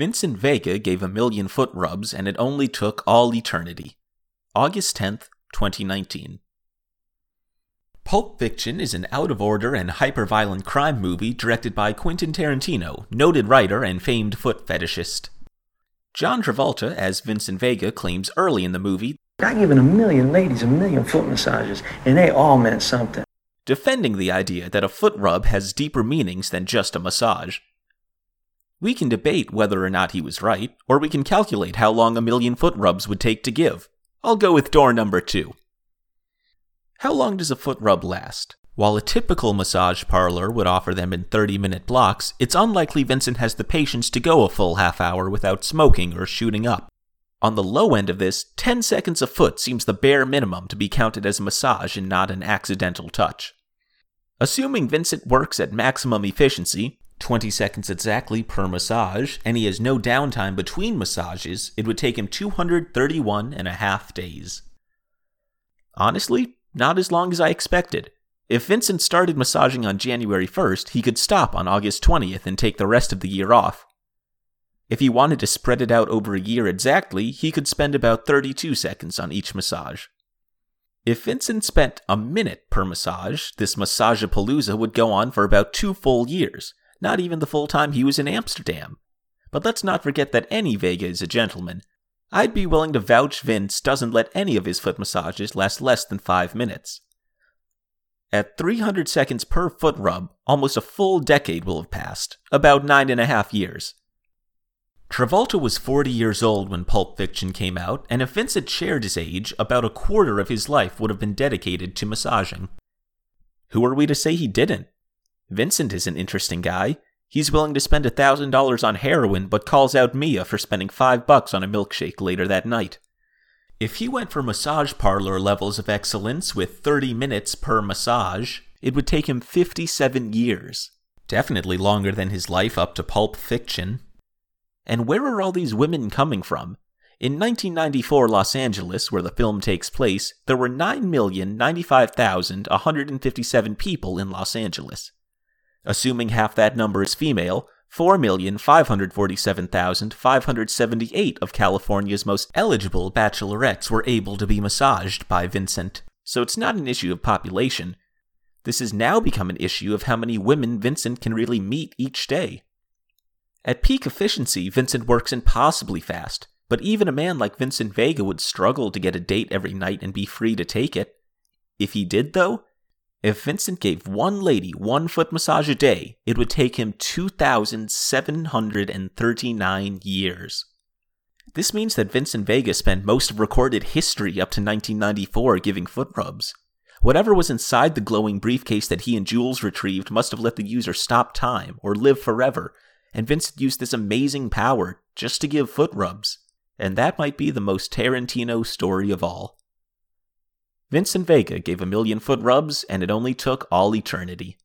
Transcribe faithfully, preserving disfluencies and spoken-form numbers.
Vincent Vega gave a million foot rubs, and it only took all eternity. August tenth, twenty nineteen. Pulp Fiction is an out-of-order and hyper-violent crime movie directed by Quentin Tarantino, noted writer and famed foot fetishist. John Travolta, as Vincent Vega, claims early in the movie, "I given a million ladies a million foot massages, and they all meant something," defending the idea that a foot rub has deeper meanings than just a massage. We can debate whether or not he was right, or we can calculate how long a million foot rubs would take to give. I'll go with door number two. How long does a foot rub last? While a typical massage parlor would offer them in thirty-minute blocks, it's unlikely Vincent has the patience to go a full half hour without smoking or shooting up. On the low end of this, ten seconds a foot seems the bare minimum to be counted as a massage and not an accidental touch. Assuming Vincent works at maximum efficiency, twenty seconds exactly per massage, and he has no downtime between massages, it would take him two hundred thirty-one and a half days. Honestly, not as long as I expected. If Vincent started massaging on January first, he could stop on August twentieth and take the rest of the year off. If he wanted to spread it out over a year exactly, he could spend about thirty-two seconds on each massage. If Vincent spent a minute per massage, this massage-a-palooza would go on for about two full years, not even the full time he was in Amsterdam. But let's not forget that any Vega is a gentleman. I'd be willing to vouch Vince doesn't let any of his foot massages last less than five minutes. At three hundred seconds per foot rub, almost a full decade will have passed, about nine and a half years. Travolta was forty years old when Pulp Fiction came out, and if Vincent shared his age, about a quarter of his life would have been dedicated to massaging. Who are we to say he didn't? Vincent is an interesting guy. He's willing to spend one thousand dollars on heroin, but calls out Mia for spending five bucks on a milkshake later that night. If he went for massage parlor levels of excellence with thirty minutes per massage, it would take him fifty-seven years. Definitely longer than his life up to Pulp Fiction. And where are all these women coming from? In nineteen ninety-four Los Angeles, where the film takes place, there were nine million ninety-five thousand one hundred fifty-seven people in Los Angeles. Assuming half that number is female, four million five hundred forty-seven thousand five hundred seventy-eight of California's most eligible bachelorettes were able to be massaged by Vincent. So it's not an issue of population. This has now become an issue of how many women Vincent can really meet each day. At peak efficiency, Vincent works impossibly fast, but even a man like Vincent Vega would struggle to get a date every night and be free to take it. If he did, though, if Vincent gave one lady one foot massage a day, it would take him two thousand seven hundred thirty-nine years. This means that Vincent Vega spent most of recorded history up to nineteen ninety-four giving foot rubs. Whatever was inside the glowing briefcase that he and Jules retrieved must have let the user stop time or live forever, and Vincent used this amazing power just to give foot rubs. And that might be the most Tarantino story of all. Vincent Vega gave a million foot rubs, and it only took all eternity.